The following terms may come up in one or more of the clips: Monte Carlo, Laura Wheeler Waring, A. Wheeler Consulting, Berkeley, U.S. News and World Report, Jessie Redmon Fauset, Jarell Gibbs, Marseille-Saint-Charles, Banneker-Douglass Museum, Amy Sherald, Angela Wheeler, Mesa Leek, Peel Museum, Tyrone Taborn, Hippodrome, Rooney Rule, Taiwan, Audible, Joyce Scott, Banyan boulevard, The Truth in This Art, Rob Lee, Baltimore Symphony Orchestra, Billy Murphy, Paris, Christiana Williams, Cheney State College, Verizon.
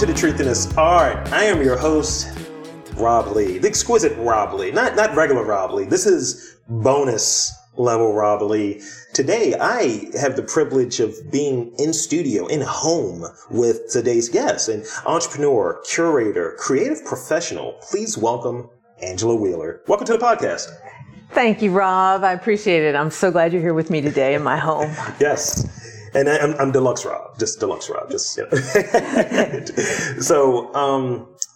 to The Truth in This Art. I am your host, Rob Lee, the exquisite Rob Lee, not regular Rob Lee. This is bonus level Rob Lee. Today, I have the privilege of being in studio, in home with today's guest, an entrepreneur, curator, creative professional. Please welcome Angela Wheeler. Welcome to the podcast. Thank you, Rob. I appreciate it. I'm so glad you're here with me today in my home. Yes. And I'm deluxe Rob, just deluxe Rob, just, you know.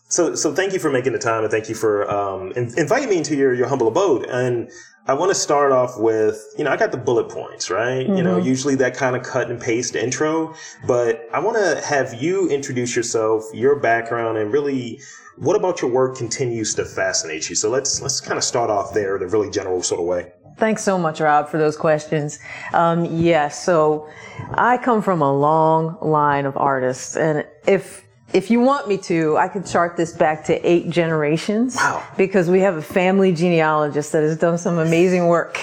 So thank you for making the time, and thank you for inviting me into your humble abode. And I want to start off with, I got the bullet points, right? Mm-hmm. Usually that kind of cut and paste intro, but I want to have you introduce yourself, your background, and really what about your work continues to fascinate you. So let's kind of start off there in a really general sort of way. Thanks so much, Rob, for those questions. So I come from a long line of artists, and if you want me to, I could chart this back to 8 generations. Wow. Because we have a family genealogist that has done some amazing work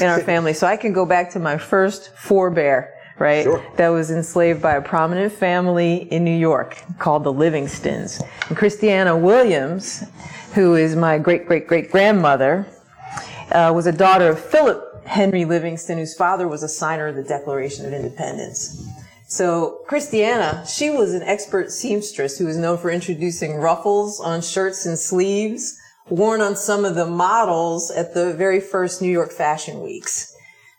in our family. So I can go back to my first forebear, right? Sure. That was enslaved by a prominent family in New York called the Livingstons. And Christiana Williams, who is my great-great-great-grandmother, was a daughter of Philip Henry Livingston, whose father was a signer of the Declaration of Independence. So Christiana, she was an expert seamstress who was known for introducing ruffles on shirts and sleeves, worn on some of the models at the very first New York Fashion Weeks.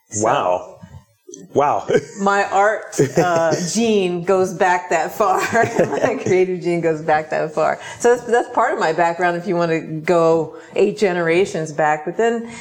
So, wow. My art gene goes back that far. My creative gene goes back that far. So that's part of my background if you want to go 8 generations back. But then,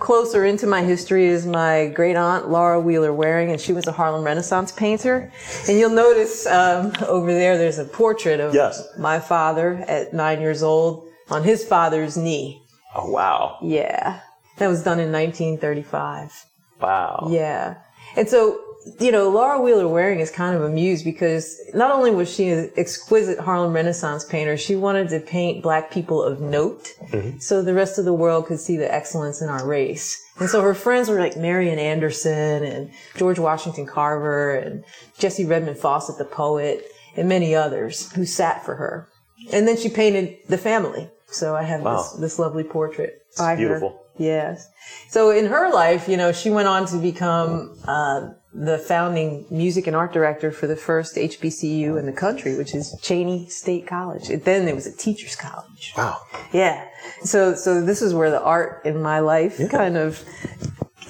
closer into my history is my great aunt, Laura Wheeler Waring, and she was a Harlem Renaissance painter. And you'll notice over there's a portrait of my father at 9 years old on his father's knee. Oh, wow. Yeah. That was done in 1935. Wow. Yeah. And so, Laura Wheeler Waring is kind of amused because not only was she an exquisite Harlem Renaissance painter, she wanted to paint Black people of note, mm-hmm. so the rest of the world could see the excellence in our race. And so her friends were like Marian Anderson and George Washington Carver and Jessie Redmon Fauset, the poet, and many others who sat for her. And then she painted the family. So I have this lovely portrait. It's beautiful. Her. Yes. So in her life, she went on to become the founding music and art director for the first HBCU in the country, which is Cheney State College. Then it was a teacher's college. Wow. Yeah. So this is where the art in my life kind of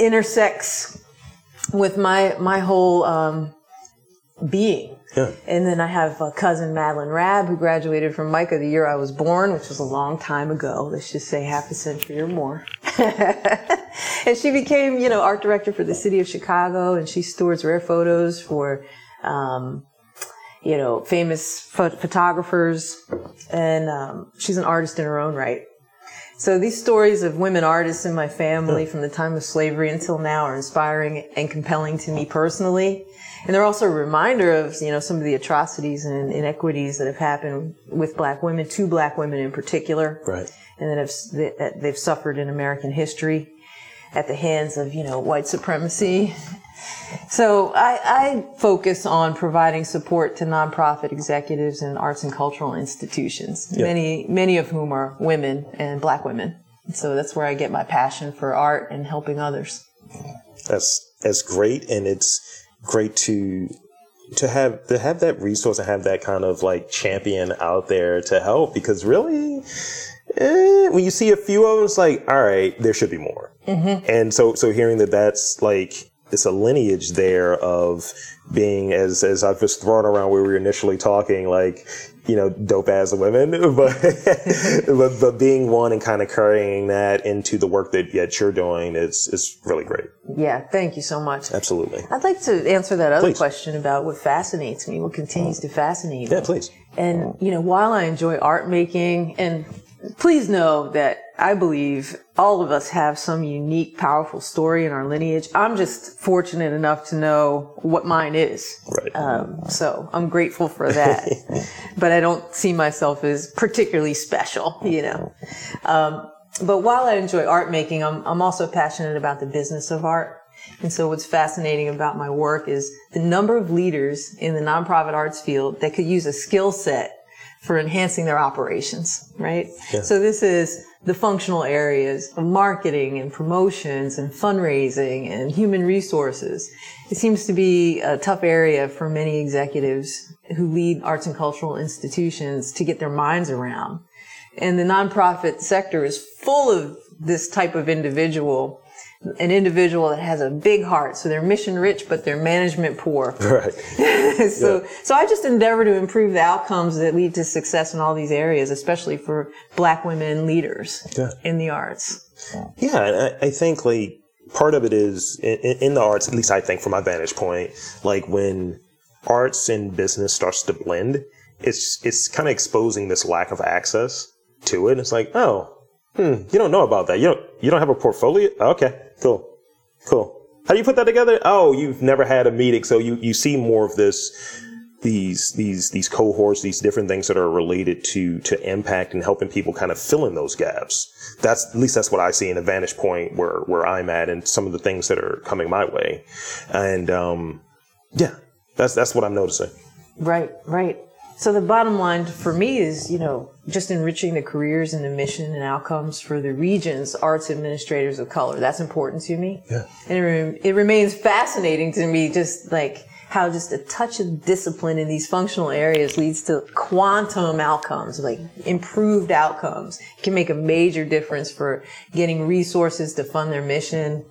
intersects with my whole being. Yeah. And then I have a cousin, Madeleine Rabb, who graduated from Micah the year I was born, which was a long time ago. Let's just say half a century or more. And she became, art director for the city of Chicago, and she stores rare photos for, famous photographers. And she's an artist in her own right. So these stories of women artists in my family from the time of slavery until now are inspiring and compelling to me personally. And they're also a reminder of, some of the atrocities and inequities that have happened with Black women, to Black women in particular. Right. And that they've suffered in American history at the hands of, white supremacy. So I focus on providing support to nonprofit executives and arts and cultural institutions, many of whom are women and Black women. So that's where I get my passion for art and helping others. That's great, and it's great to have that resource and have that kind of like champion out there to help, because really, when you see a few of them, it's like, all right, there should be more. Mm-hmm. And so hearing that's like, it's a lineage there of being, as I've just thrown around where we were initially talking, like, dope ass women, but being one and kind of carrying that into the work that you're doing, it's really great. Yeah, thank you so much. Absolutely. I'd like to answer that other question about what fascinates me, what continues to fascinate me. Yeah, please. And, while I enjoy art making, and please know that I believe all of us have some unique, powerful story in our lineage. I'm just fortunate enough to know what mine is. Right. So I'm grateful for that. But I don't see myself as particularly special, But while I enjoy art making, I'm also passionate about the business of art. And so what's fascinating about my work is the number of leaders in the nonprofit arts field that could use a skill set for enhancing their operations, right? Yeah. So this is the functional areas of marketing and promotions and fundraising and human resources. It seems to be a tough area for many executives who lead arts and cultural institutions to get their minds around. And the nonprofit sector is full of this type of individual, an individual that has a big heart. So they're mission rich, but they're management poor. Right. So I just endeavor to improve the outcomes that lead to success in all these areas, especially for Black women leaders in the arts. Yeah, and I think like part of it is in the arts, at least I think from my vantage point, like when arts and business starts to blend, it's kind of exposing this lack of access to it. It's like, you don't know about that. You don't have a portfolio? Okay, cool. How do you put that together? Oh, you've never had a meeting, so you see more of this, these cohorts, these different things that are related to impact and helping people kind of fill in those gaps. That's what I see in a vantage point where I'm at and some of the things that are coming my way. And that's what I'm noticing. Right. So the bottom line for me is, just enriching the careers and the mission and outcomes for the region's arts administrators of color. That's important to me. Yeah. And it remains fascinating to me just like how just a touch of discipline in these functional areas leads to quantum outcomes, like improved outcomes. It can make a major difference for getting resources to fund their mission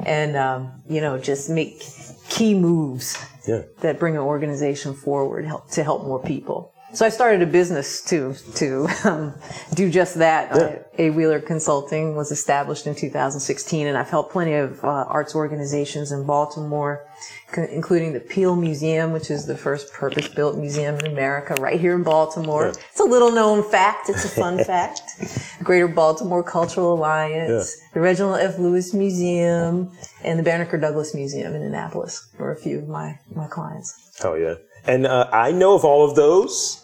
and, just make key moves. Yeah. That bring an organization forward to help more people. So I started a business to do just that. Yeah. A. Wheeler Consulting was established in 2016, and I've helped plenty of arts organizations in Baltimore, including the Peel Museum, which is the first purpose-built museum in America, right here in Baltimore. Yeah. It's a little-known fact. It's a fun fact. Greater Baltimore Cultural Alliance, the Reginald F. Lewis Museum, and the Banneker-Douglass Museum in Annapolis were a few of my clients. Oh, yeah. And I know of all of those.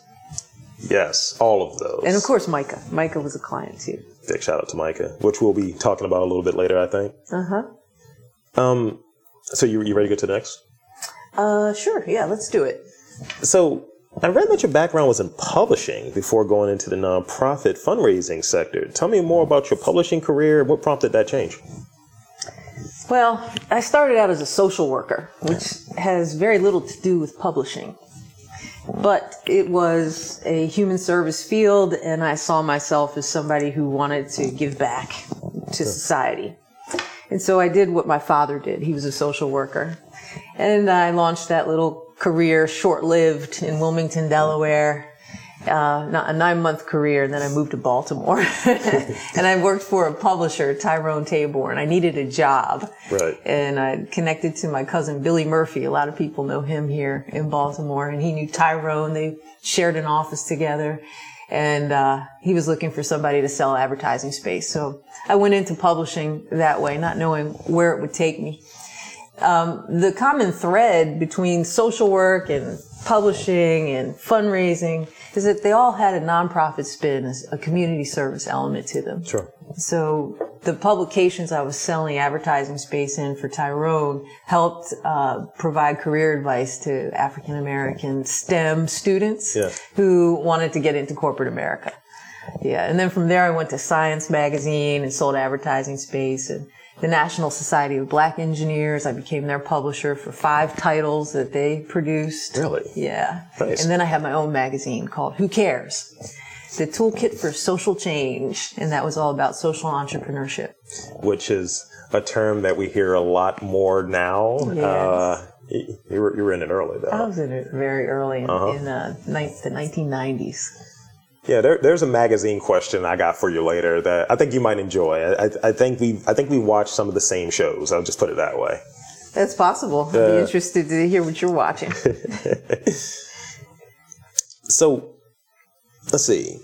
Yes, all of those. And of course, Micah. Micah was a client too. Big shout out to Micah, which we'll be talking about a little bit later, I think. Uh-huh. So you ready to go to the next? Sure. Yeah, let's do it. So I read that your background was in publishing before going into the nonprofit fundraising sector. Tell me more about your publishing career. What prompted that change? Well, I started out as a social worker, which has very little to do with publishing. But it was a human service field, and I saw myself as somebody who wanted to give back to society. And so I did what my father did. He was a social worker. And I launched that little career, short-lived, in Wilmington, Delaware. A 9-month career, and then I moved to Baltimore. And I worked for a publisher, Tyrone Taborn. I needed a job. Right. And I connected to my cousin, Billy Murphy. A lot of people know him here in Baltimore. And he knew Tyrone. They shared an office together. And he was looking for somebody to sell advertising space. So I went into publishing that way, not knowing where it would take me. The common thread between social work and publishing and fundraising is that they all had a nonprofit spin, a community service element to them. Sure. So the publications I was selling advertising space in for Tyrone helped provide career advice to African American STEM students who wanted to get into corporate America. Yeah, and then from there I went to Science Magazine and sold advertising space and the National Society of Black Engineers. I became their publisher for 5 titles that they produced. Really? Yeah. Nice. And then I had my own magazine called Who Cares? The Toolkit for Social Change. And that was all about social entrepreneurship. Which is a term that we hear a lot more now. Yes. You were in it early, though. I was in it very early in the 1990s. Yeah, there's a magazine question I got for you later that I think you might enjoy. I think we watch some of the same shows. I'll just put it that way. That's possible. I'd be interested to hear what you're watching. So, let's see.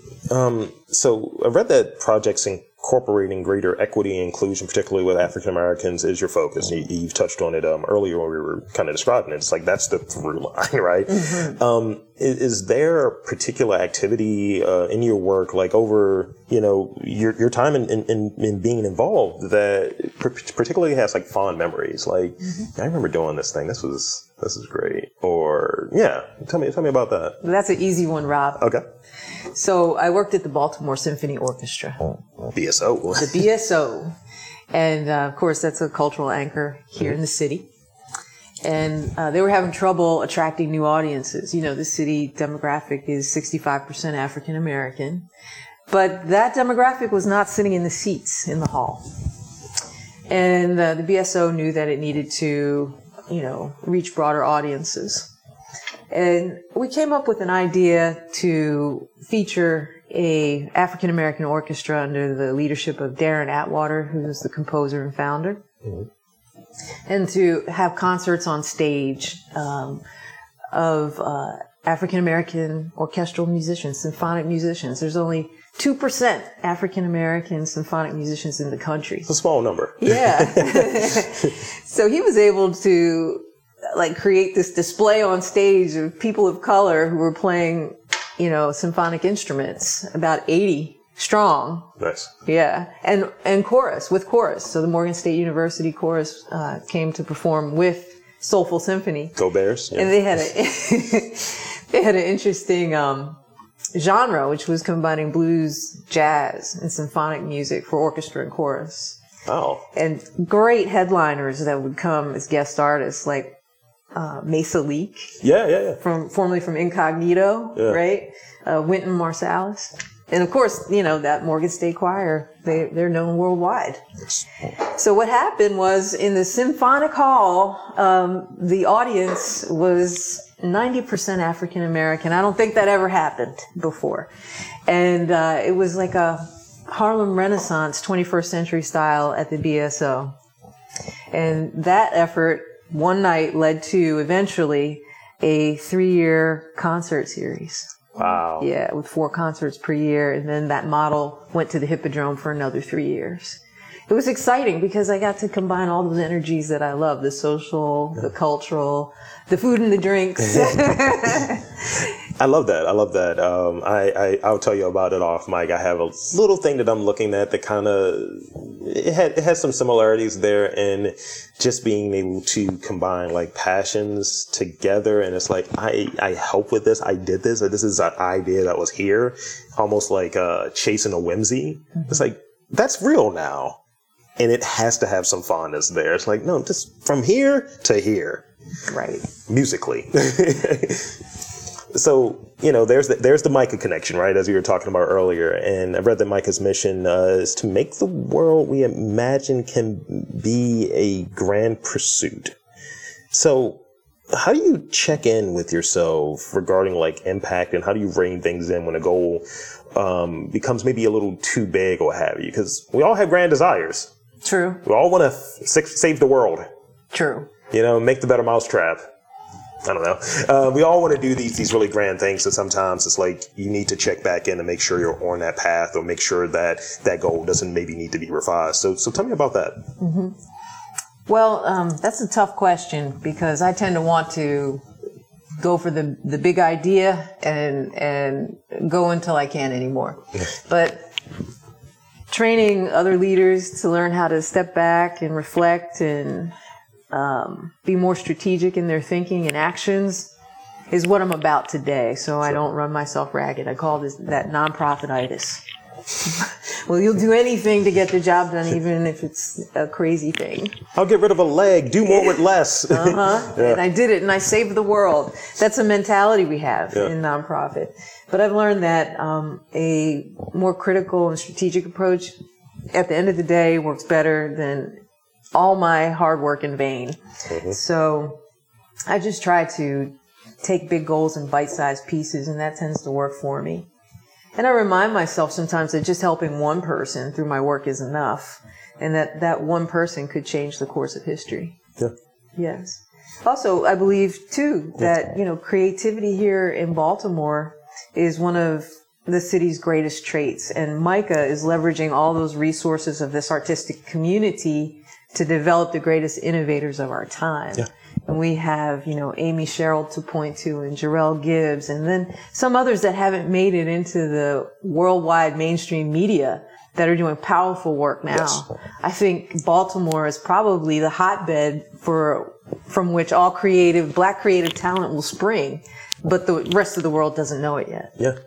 So I read that projects incorporating greater equity and inclusion, particularly with African Americans, is your focus. You've touched on it earlier when we were kind of describing it. It's like that's the through line, right? Mm-hmm. Is there a particular activity in your work, like over your time in being involved, that particularly has like fond memories? Like I remember doing this thing. This is great, or or yeah, tell me about that. That's an easy one, Rob. Okay. So I worked at the Baltimore Symphony Orchestra. BSO. The BSO. And of course, that's a cultural anchor here in the city. And they were having trouble attracting new audiences. You know, the city demographic is 65% African American. But that demographic was not sitting in the seats in the hall. And the BSO knew that it needed to, you know, reach broader audiences. And we came up with an idea to feature a African American orchestra under the leadership of Darren Atwater, who is the composer and founder. Mm-hmm. And to have concerts on stage of African-American orchestral musicians, symphonic musicians. There's only 2% African-American symphonic musicians in the country. It's a small number. Yeah. So he was able to like create this display on stage of people of color who were playing, you know, symphonic instruments, about 80 strong. Nice. Yeah. And chorus, with chorus. So the Morgan State University chorus came to perform with Soulful Symphony. Go Bears. Yeah. And they had an interesting genre, which was combining blues, jazz, and symphonic music for orchestra and chorus. Oh. And great headliners that would come as guest artists, like Mesa Leek. Yeah. Formerly from Incognito, yeah. Right? Wynton Marsalis. And of course, you know, that Morgan State Choir, they're known worldwide. So what happened was in the symphonic hall, the audience was 90% African American. I don't think that ever happened before. And it was like a Harlem Renaissance 21st century style at the BSO. And that effort one night led to eventually a 3-year concert series. Wow. Yeah, with 4 concerts per year. And then that model went to the Hippodrome for another 3 years. It was exciting because I got to combine all those energies that I love, the social, the cultural, the food and the drinks. I love that. I will tell you about it off mic. I have a little thing that I'm looking at that kind of, it has some similarities there in just being able to combine like passions together. And it's like, I helped with this. I did this. Or this is an idea that was here, almost like chasing a whimsy. Mm-hmm. It's like, that's real now. And it has to have some fondness there. It's like, no, just from here to here. Right. Musically. So, you know, there's the Micah connection, right, as we were talking about earlier. And I read that Micah's mission is to make the world we imagine can be a grand pursuit. So how do you check in with yourself regarding like impact, and how do you rein things in when a goal becomes maybe a little too big or have you? Because we all have grand desires. True. We all want to save the world. True. You know, make the better mousetrap. I don't know. We all want to do these really grand things. So sometimes it's like you need to check back in and make sure you're on that path, or make sure that that goal doesn't maybe need to be revised. So tell me about that. Mm-hmm. Well, that's a tough question because I tend to want to go for the big idea and go until I can't anymore. But training other leaders to learn how to step back and reflect and be more strategic in their thinking and actions is what I'm about today. So I don't run myself ragged. I call this that nonprofititis. Well, you'll do anything to get the job done, even if it's a crazy thing. I'll get rid of a leg. Do more with less. Yeah. And I did it, and I saved the world. That's a mentality we have in nonprofit. But I've learned that a more critical and strategic approach, at the end of the day, works better than all my hard work in vain. Mm-hmm. So I just try to take big goals in bite-sized pieces, and that tends to work for me. And I remind myself sometimes that just helping one person through my work is enough, and that one person could change the course of history. Yeah. Yes. Also, I believe, too, that, you know, creativity here in Baltimore is one of the city's greatest traits, and Micah is leveraging all those resources of this artistic community to develop the greatest innovators of our time. Yeah. And we have, you know, Amy Sherald to point to, and Jarell Gibbs, and then some others that haven't made it into the worldwide mainstream media that are doing powerful work now. Yes. I think Baltimore is probably the hotbed for from which all creative, black creative talent will spring, but the rest of the world doesn't know it yet. Yeah.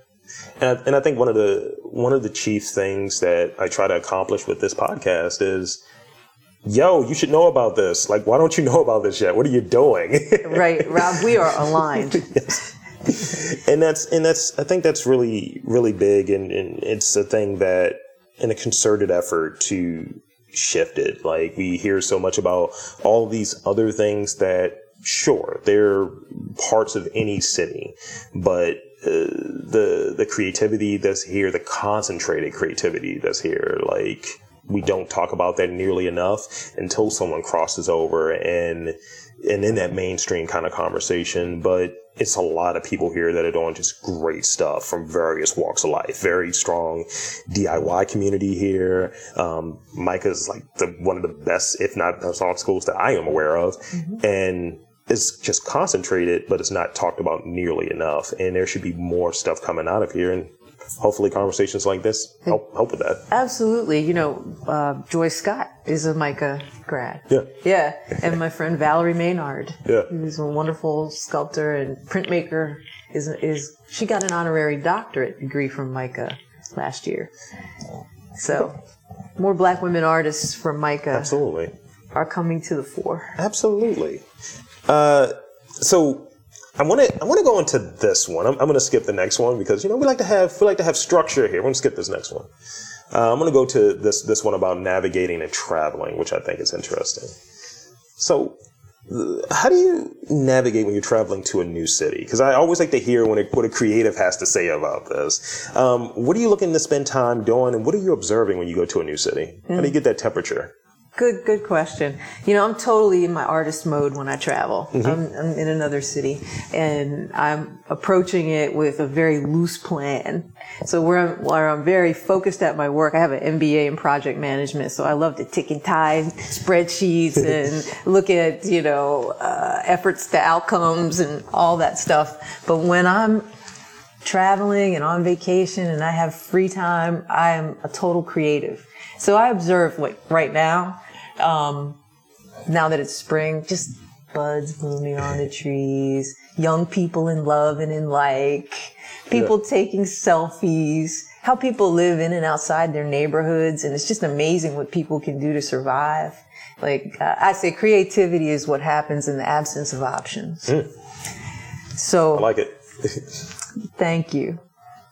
And I think one of the chief things that I try to accomplish with this podcast is, yo, you should know about this. Like, why don't you know about this yet? What are you doing? Right, Rob, we are aligned. Yes. And that's I think that's really, really big. And it's a thing that in a concerted effort to shift it. Like, we hear so much about all these other things that, sure, they're parts of any city, but the creativity that's here, the concentrated creativity that's here, like, we don't talk about that nearly enough until someone crosses over and in that mainstream kind of conversation. But it's a lot of people here that are doing just great stuff from various walks of life. Very strong DIY community here. Micah's like one of the best, if not best, art schools that I am aware of. Mm-hmm. And it's just concentrated, but it's not talked about nearly enough. And there should be more stuff coming out of here. And hopefully conversations like this help with that. Absolutely. You know, Joyce Scott is a Micah grad. Yeah. Yeah. And my friend Valerie Maynard, who's a wonderful sculptor and printmaker, is she got an honorary doctorate degree from Micah last year. So more black women artists from Micah absolutely are coming to the fore. Absolutely. So I want to go into this one. I'm going to skip the next one because, you know, we like to have structure here. We're going to skip this next one. I'm going to go to this one about navigating and traveling, which I think is interesting. So, how do you navigate when you're traveling to a new city? Because I always like to hear what a creative has to say about this. What are you looking to spend time doing, and what are you observing when you go to a new city? How do you get that temperature? Good question. You know, I'm totally in my artist mode when I travel. Mm-hmm. I'm in another city, and I'm approaching it with a very loose plan. So where I'm very focused at my work, I have an MBA in project management, so I love to tick and tie spreadsheets and look at, you know, efforts to outcomes and all that stuff. But when I'm traveling and on vacation and I have free time, I am a total creative. So I observe, like, right now, now that it's spring, just buds blooming on the trees, young people in love and in like, people taking selfies, how people live in and outside their neighborhoods. And it's just amazing what people can do to survive. Like, I say, creativity is what happens in the absence of options. Mm. So I like it. Thank you.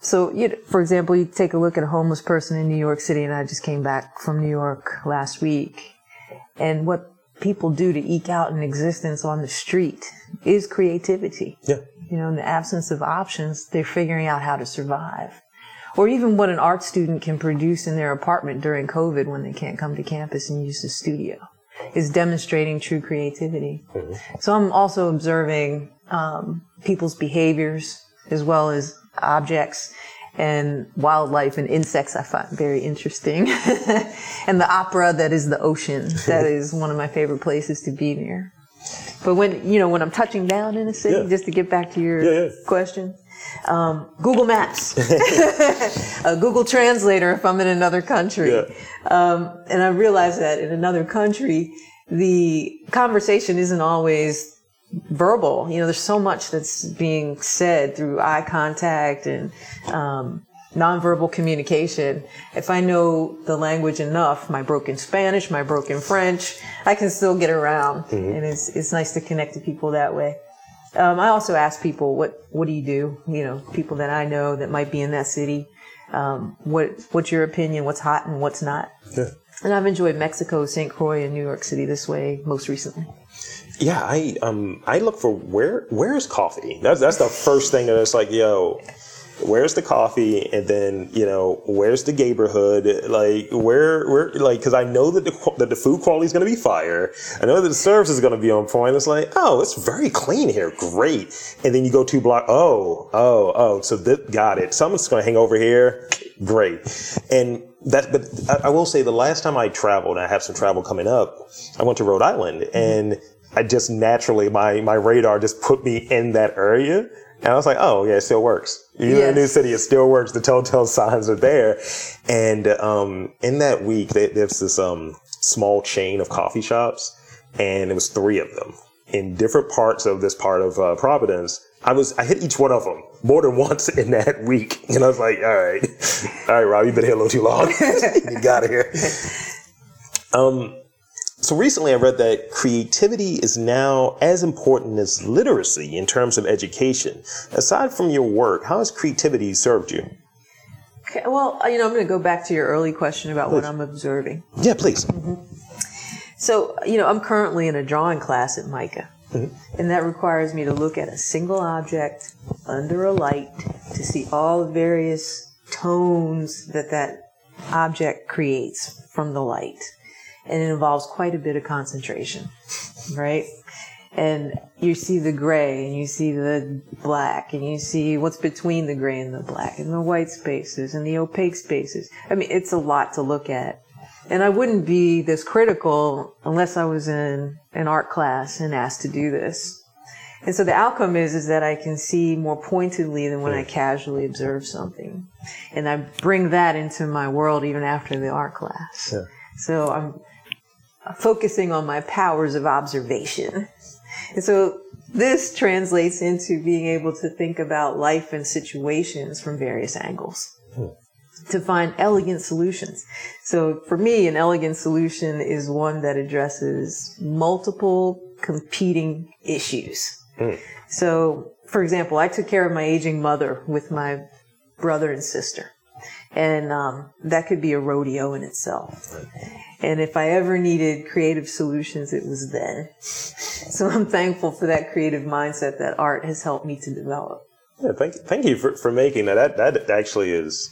So, you know, for example, you take a look at a homeless person in New York City, and I just came back from New York last week, and what people do to eke out an existence on the street is creativity. Yeah. You know, in the absence of options, they're figuring out how to survive. Or even what an art student can produce in their apartment during COVID when they can't come to campus and use the studio is demonstrating true creativity. Mm-hmm. So I'm also observing people's behaviors as well as objects and wildlife and insects I find very interesting. And the opera that is the ocean, that is one of my favorite places to be near. But when I'm touching down in a city, just to get back to your question, Google Maps, a Google Translator if I'm in another country. Yeah. And I realize that in another country, the conversation isn't always verbal. You know, there's so much that's being said through eye contact and nonverbal communication. If I know the language enough, my broken Spanish, my broken French, I can still get around. Mm-hmm. And it's nice to connect to people that way. I also ask people, what do you do? You know, people that I know that might be in that city. What's your opinion? What's hot and what's not? Yeah. And I've enjoyed Mexico, St. Croix, and New York City this way most recently. Yeah, I look for where is coffee? That's the first thing that it's like, yo, where's the coffee? And then, you know, where's the neighborhood? Like, where like, because I know that the food quality is going to be fire. I know that the service is going to be on point. It's like, oh, it's very clean here. Great. And then you go 2 blocks. Oh. So that got it. Someone's going to hang over here. Great. But I will say the last time I traveled, and I have some travel coming up, I went to Rhode Island, and I just naturally, my radar just put me in that area. And I was like, oh, yeah, it still works. Even in a new city, it still works. The telltale signs are there. And in that week, there's this small chain of coffee shops, and it was 3 of them. in different parts of this part of Providence. I hit each one of them more than once in that week. And I was like, all right, Rob, you've been here a little too long. You got here. So recently I read that creativity is now as important as literacy in terms of education. Aside from your work, how has creativity served you? Okay, well, I'm going to go back to your early question about please. What I'm observing. Yeah, please. Mm-hmm. So, I'm currently in a drawing class at Micah. Mm-hmm. And that requires me to look at a single object under a light to see all the various tones that object creates from the light. And it involves quite a bit of concentration, right? And you see the gray, and you see the black, and you see what's between the gray and the black, and the white spaces, and the opaque spaces. I mean, it's a lot to look at. And I wouldn't be this critical unless I was in an art class and asked to do this. And so the outcome is that I can see more pointedly than when I casually observe something. And I bring that into my world even after the art class. Yeah. So I'm focusing on my powers of observation. And so this translates into being able to think about life and situations from various angles. Hmm. To find elegant solutions. So for me, an elegant solution is one that addresses multiple competing issues. Mm. So, for example, I took care of my aging mother with my brother and sister. And that could be a rodeo in itself. And if I ever needed creative solutions, it was then. So I'm thankful for that creative mindset that art has helped me to develop. Yeah, thank you for making that. That actually is...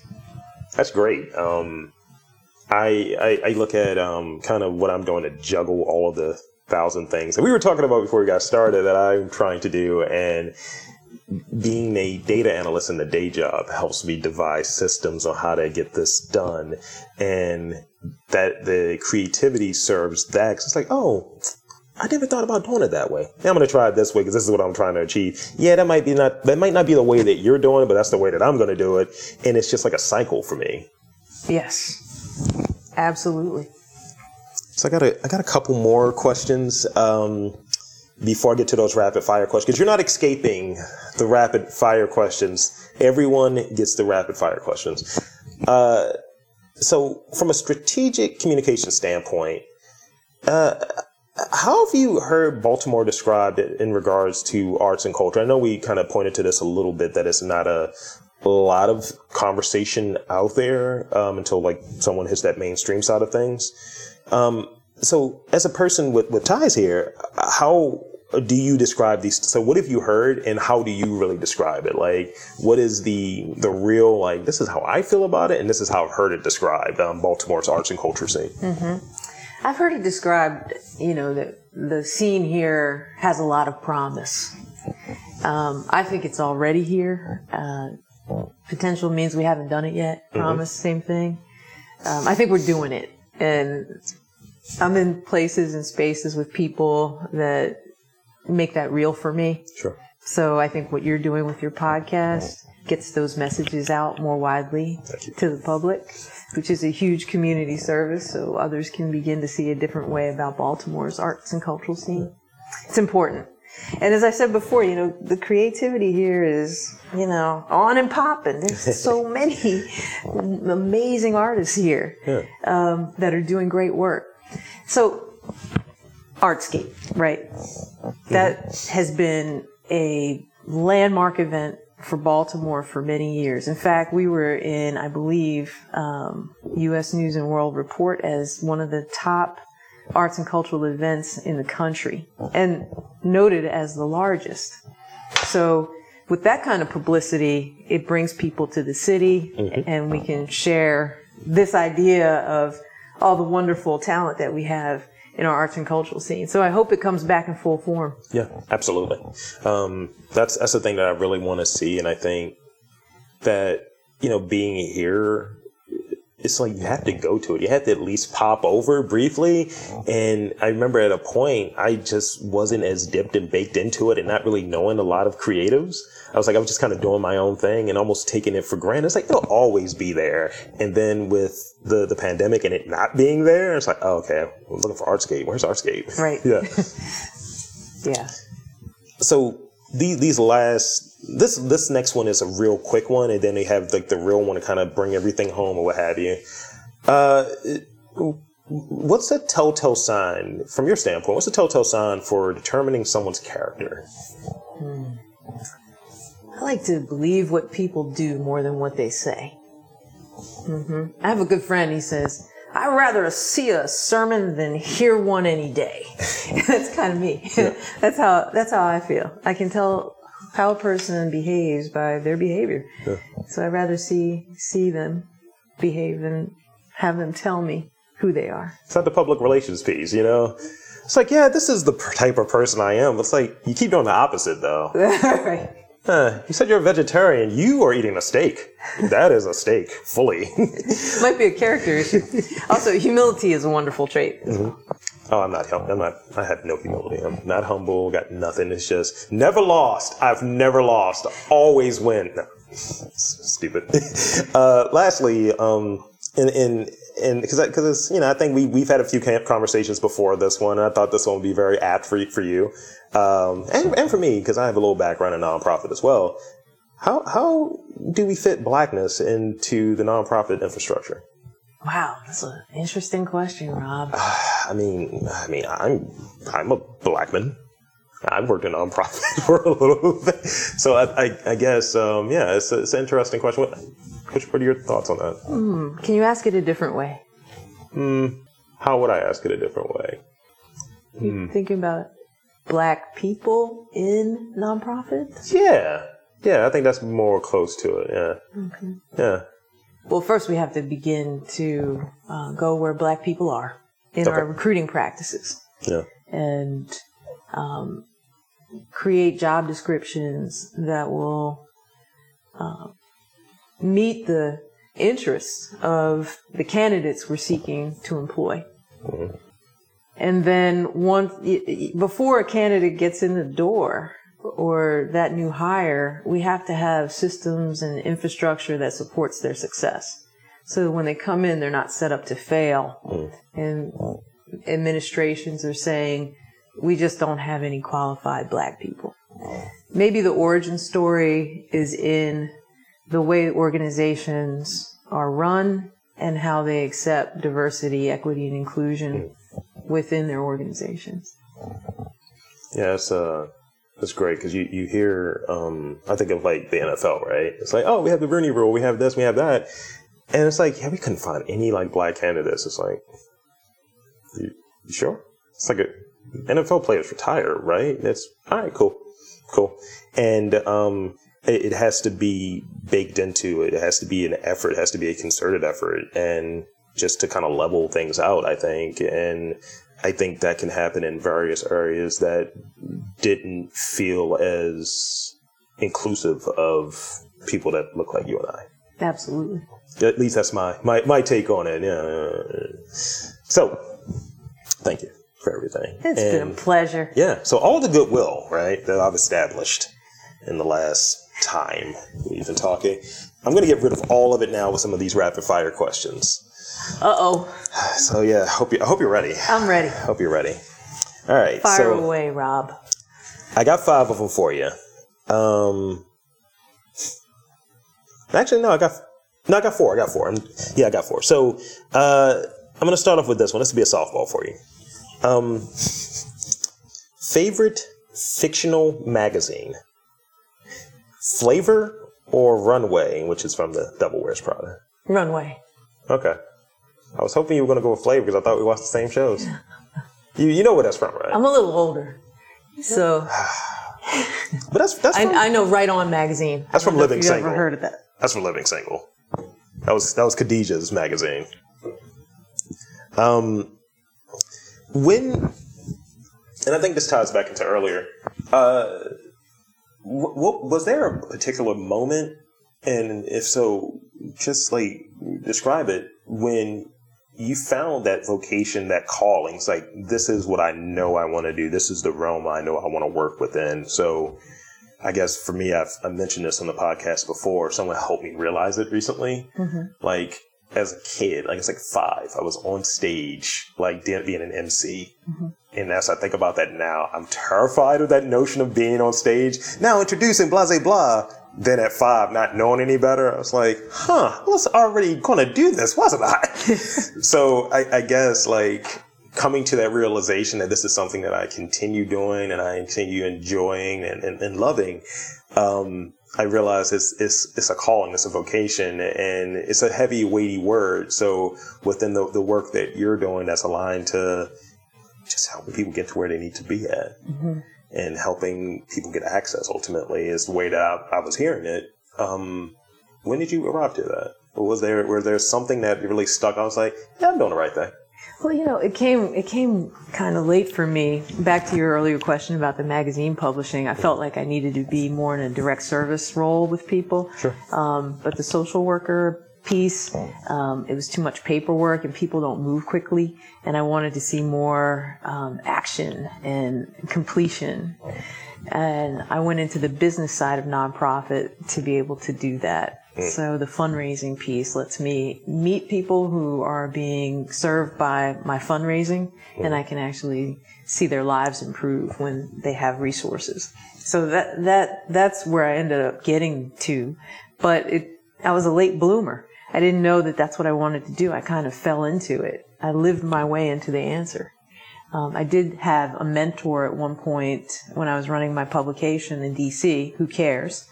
That's great. I look at kind of what I'm doing to juggle all of the 1,000 things that we were talking about before we got started that I'm trying to do. And being a data analyst in the day job helps me devise systems on how to get this done. And that the creativity serves that. 'Cause it's like, oh, I never thought about doing it that way. Now I'm going to try it this way because this is what I'm trying to achieve. Yeah, that might not be the way that you're doing it, but that's the way that I'm going to do it. And it's just like a cycle for me. Yes, absolutely. So I got a couple more questions before I get to those rapid fire questions. Because you're not escaping the rapid fire questions. Everyone gets the rapid fire questions. So from a strategic communication standpoint, how have you heard Baltimore described in regards to arts and culture? I know we kind of pointed to this a little bit, that it's not a lot of conversation out there until like someone hits that mainstream side of things. So as a person with ties here, how do you describe these? So what have you heard and how do you really describe it? Like, what is the real, like, this is how I feel about it and this is how I've heard it described, Baltimore's arts and culture scene? Mm-hmm. I've heard it described, that the scene here has a lot of promise. I think it's already here. Potential means we haven't done it yet. Promise, mm-hmm. Same thing. I think we're doing it. And I'm in places and spaces with people that make that real for me. Sure. So I think what you're doing with your podcast gets those messages out more widely to the public, which is a huge community service, so others can begin to see a different way about Baltimore's arts and cultural scene. It's important. And as I said before, the creativity here is, on and popping. There's so many amazing artists here that are doing great work. So, Artscape, right? That has been a landmark event for Baltimore for many years. In fact, we were in, I believe, U.S. News and World Report as one of the top arts and cultural events in the country and noted as the largest. So with that kind of publicity, it brings people to the city, mm-hmm. and we can share this idea of all the wonderful talent that we have in our arts and cultural scene. So I hope it comes back in full form. Yeah, absolutely. That's the thing that I really want to see. And I think that, being here, it's like you have to go to it. You have to at least pop over briefly. And I remember at a point, I just wasn't as dipped and baked into it and not really knowing a lot of creatives. I was just kind of doing my own thing and almost taking it for granted. It's like, it'll always be there. And then with the pandemic and it not being there, it's like, oh, okay, I'm looking for Artscape. Where's Artscape? Right. Yeah. Yeah. So this next one is a real quick one, and then they have like the real one to kind of bring everything home or what have you. What's a telltale sign from your standpoint? What's a telltale sign for determining someone's character? I like to believe what people do more than what they say. Mm-hmm. I have a good friend. He says, "I'd rather see a sermon than hear one any day." That's kind of me. Yeah. That's how I feel. I can tell how a person behaves by their behavior. Yeah. So I'd rather see them behave than have them tell me who they are. It's not the public relations piece, you know? It's like, yeah, this is the type of person I am. It's like, you keep doing the opposite, though. Right. You said you're a vegetarian. You are eating a steak. That is a steak, fully. It might be a character issue. Also, humility is a wonderful trait. Mm-hmm. Oh, I'm not. I have no humility. I'm not humble. Got nothing. It's just never lost. I've never lost. Always win. No. Stupid. Lastly, and because it's, you know, I think we've had a few conversations before this one. And I thought this one would be very apt for you, and for me, because I have a little background in nonprofit as well. How do we fit blackness into the nonprofit infrastructure? Wow, that's an interesting question, Rob. I mean, I'm a black man. I've worked in nonprofit for a little bit, so I guess it's an interesting question. What are your thoughts on that? Can you ask it a different way? How would I ask it a different way? Thinking about black people in nonprofits? Yeah, I think that's more close to it, yeah. Okay. Yeah. Well, first we have to begin to go where black people are in our recruiting practices. Yeah. And create job descriptions that will meet the interests of the candidates we're seeking to employ. Mm-hmm. And then before a candidate gets in the door or that new hire, we have to have systems and infrastructure that supports their success. So when they come in, they're not set up to fail. Mm-hmm. And administrations are saying, we just don't have any qualified black people. Maybe the origin story is in the way organizations are run and how they accept diversity, equity, and inclusion within their organizations. Yeah, that's great, because you hear, I think of like the NFL, right? It's like, oh, we have the Rooney Rule, we have this, we have that. And it's like, yeah, we couldn't find any like black candidates. It's like, you sure? It's like NFL players retire, right? That's all right. Cool. And it has to be baked into it. It has to be an effort. It has to be a concerted effort, and just to kind of level things out, I think. And I think that can happen in various areas that didn't feel as inclusive of people that look like you and I. Absolutely. At least that's my take on it. Yeah. So, thank you for everything. It's been a pleasure. Yeah. So all the goodwill, right, that I've established in the last time we've been talking, I'm going to get rid of all of it now with some of these rapid fire questions. Uh-oh. So yeah, I hope you're ready. I'm ready. Hope you're ready. All right. Fire away, Rob. I got 5 of them for you. Actually, no, I got 4. I got 4. I got 4. So I'm going to start off with this one. This will be a softball for you. Favorite fictional magazine? Flavor or Runway, which is from the Devil Wears Prada? Runway. Okay. I was hoping you were going to go with Flavor because I thought we watched the same shows. You know where that's from, right? I'm a little older, so. But that's. From, I know Right On magazine. That's from Living Single. I've never heard of that. That's from Living Single. That was Khadijah's magazine. And I think this ties back into earlier, was there a particular moment, and if so, just like describe it, when you found that vocation, that calling? It's like, this is what I know I want to do. This is the realm I know I want to work within. So I guess for me, I mentioned this on the podcast before. Someone helped me realize it recently. Mm-hmm. Like, as a kid, like it's like 5, I was on stage, like being an MC. Mm-hmm. And as I think about that now, I'm terrified of that notion of being on stage. Now introducing blah, blah, blah. Then at 5, not knowing any better, I was like, I was already going to do this, wasn't I? So I guess like coming to that realization that this is something that I continue doing and I continue enjoying and loving, I realize it's a calling, it's a vocation, and it's a heavy, weighty word. So within the work that you're doing that's aligned to just helping people get to where they need to be at, mm-hmm. and helping people get access ultimately is the way that I was hearing it. When did you arrive to that? Or was there something that really stuck? I was like, yeah, I'm doing the right thing. Well, you know, it came kind of late for me. Back to your earlier question about the magazine publishing, I felt like I needed to be more in a direct service role with people. Sure. But the social worker piece, it was too much paperwork and people don't move quickly. And I wanted to see more action and completion. And I went into the business side of nonprofit to be able to do that. So the fundraising piece lets me meet people who are being served by my fundraising, and I can actually see their lives improve when they have resources. So that's where I ended up getting to, but I was a late bloomer. I didn't know that that's what I wanted to do. I kind of fell into it. I lived my way into the answer. I did have a mentor at one point when I was running my publication in D.C., Who Cares?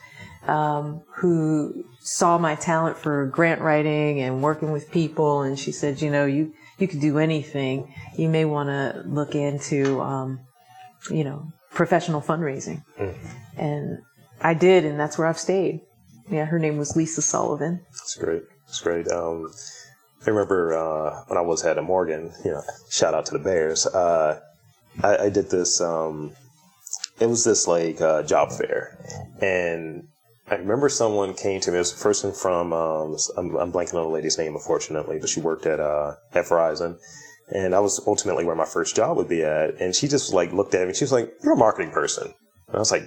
Who saw my talent for grant writing and working with people, and she said, you know, you could do anything. You may want to look into, you know, professional fundraising. Mm-hmm. And I did, and that's where I've stayed. Yeah, her name was Lisa Sullivan. That's great. That's great. I remember when I was head of Morgan, you know, shout out to the Bears, I did this, it was this like job fair, and I remember someone came to me. It was a person from, I'm blanking on the lady's name, unfortunately, but she worked at Verizon. And that was ultimately where my first job would be at. And she just like looked at me. She was like, you're a marketing person. And I was like,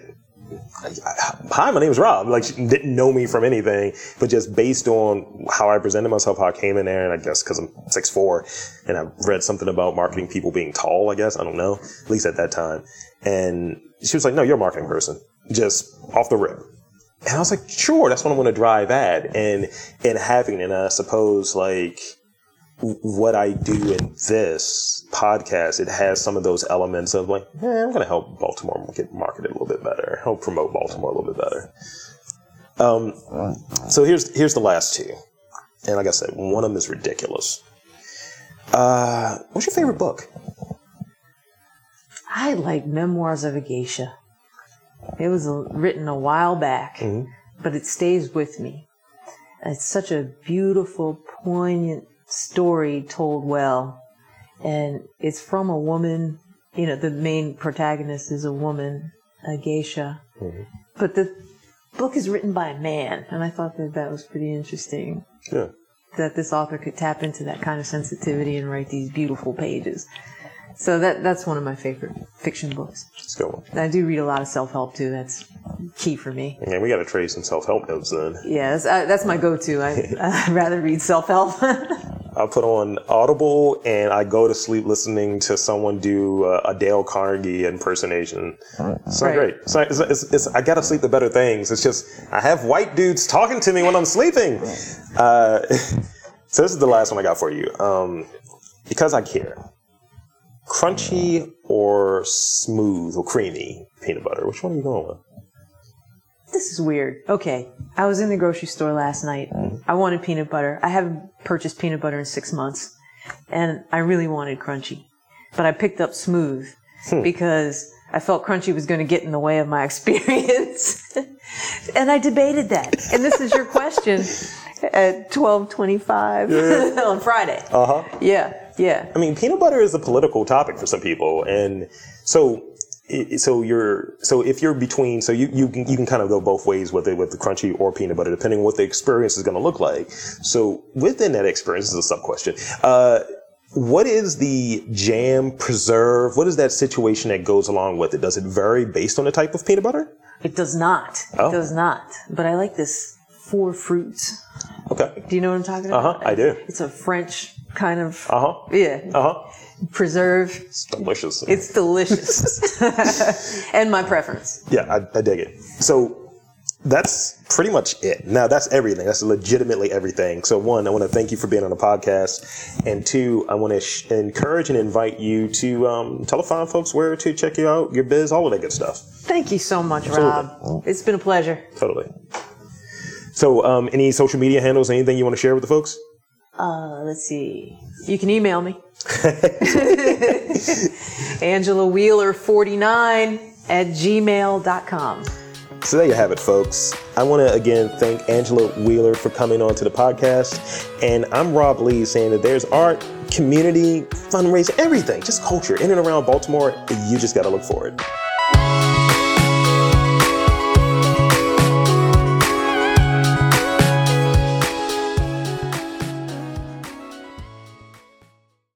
hi, my name is Rob. Like, she didn't know me from anything, but just based on how I presented myself, how I came in there, and I guess because I'm 6'4", and I read something about marketing people being tall, I guess. I don't know, at least at that time. And she was like, no, you're a marketing person, just off the rip. And I was like, sure, that's what I want to drive at. And having, and I suppose, like, what I do in this podcast, it has some of those elements of like, I'm going to help Baltimore get marketed a little bit better, help promote Baltimore a little bit better. So here's the last two. And like I said, one of them is ridiculous. What's your favorite book? I like Memoirs of a Geisha. It was written a while back, mm-hmm. but it stays with me. It's such a beautiful, poignant story told well. And it's from a woman, you know, the main protagonist is a woman, a geisha. Mm-hmm. But the book is written by a man. And I thought that was pretty interesting. Yeah. That this author could tap into that kind of sensitivity and write these beautiful pages. So that's one of my favorite fiction books. That's a good one. I do read a lot of self-help, too. That's key for me. And we got to trade some self-help notes, then. Yeah, that's my go-to. I'd rather read self-help. I put on Audible, and I go to sleep listening to someone do a Dale Carnegie impersonation. It's not great. It's I got to sleep to better things. It's just I have white dudes talking to me when I'm sleeping. So this is the last one I got for you. Because I care. Crunchy or smooth or creamy peanut butter? Which one are you going with? This is weird. Okay. I was in the grocery store last night. I wanted peanut butter. I haven't purchased peanut butter in 6 months. And I really wanted crunchy. But I picked up smooth because I felt crunchy was going to get in the way of my experience. And I debated that. And this is your question at 12:25 on Friday. Uh-huh. Yeah. Yeah. I mean, peanut butter is a political topic for some people. And so if you're between, so you can kind of go both ways with it, with the crunchy or peanut butter, depending on what the experience is going to look like. So within that experience, this is a sub question. What is the jam preserve? What is that situation that goes along with it? Does it vary based on the type of peanut butter? It does not. Oh. It does not. But I like this 4 fruits. Okay. Do you know what I'm talking about? Uh-huh. I do. It's a French kind of. Uh-huh. Yeah. Uh-huh. preserve. It's delicious. It's delicious. And my preference. Yeah, I dig it. So that's pretty much it. Now, that's everything. That's legitimately everything. So, one, I want to thank you for being on the podcast. And two, I want to encourage and invite you to tell fine folks where to check you out, your biz, all of that good stuff. Thank you so much, absolutely. Rob. It's been a pleasure. Totally. So, any social media handles, anything you want to share with the folks? Let's see. You can email me. Angela Wheeler 49@gmail.com. So there you have it, folks. I want to again thank Angela Wheeler for coming on to the podcast. And I'm Rob Lee saying that there's art, community, fundraising, everything, just culture in and around Baltimore. You just got to look for it.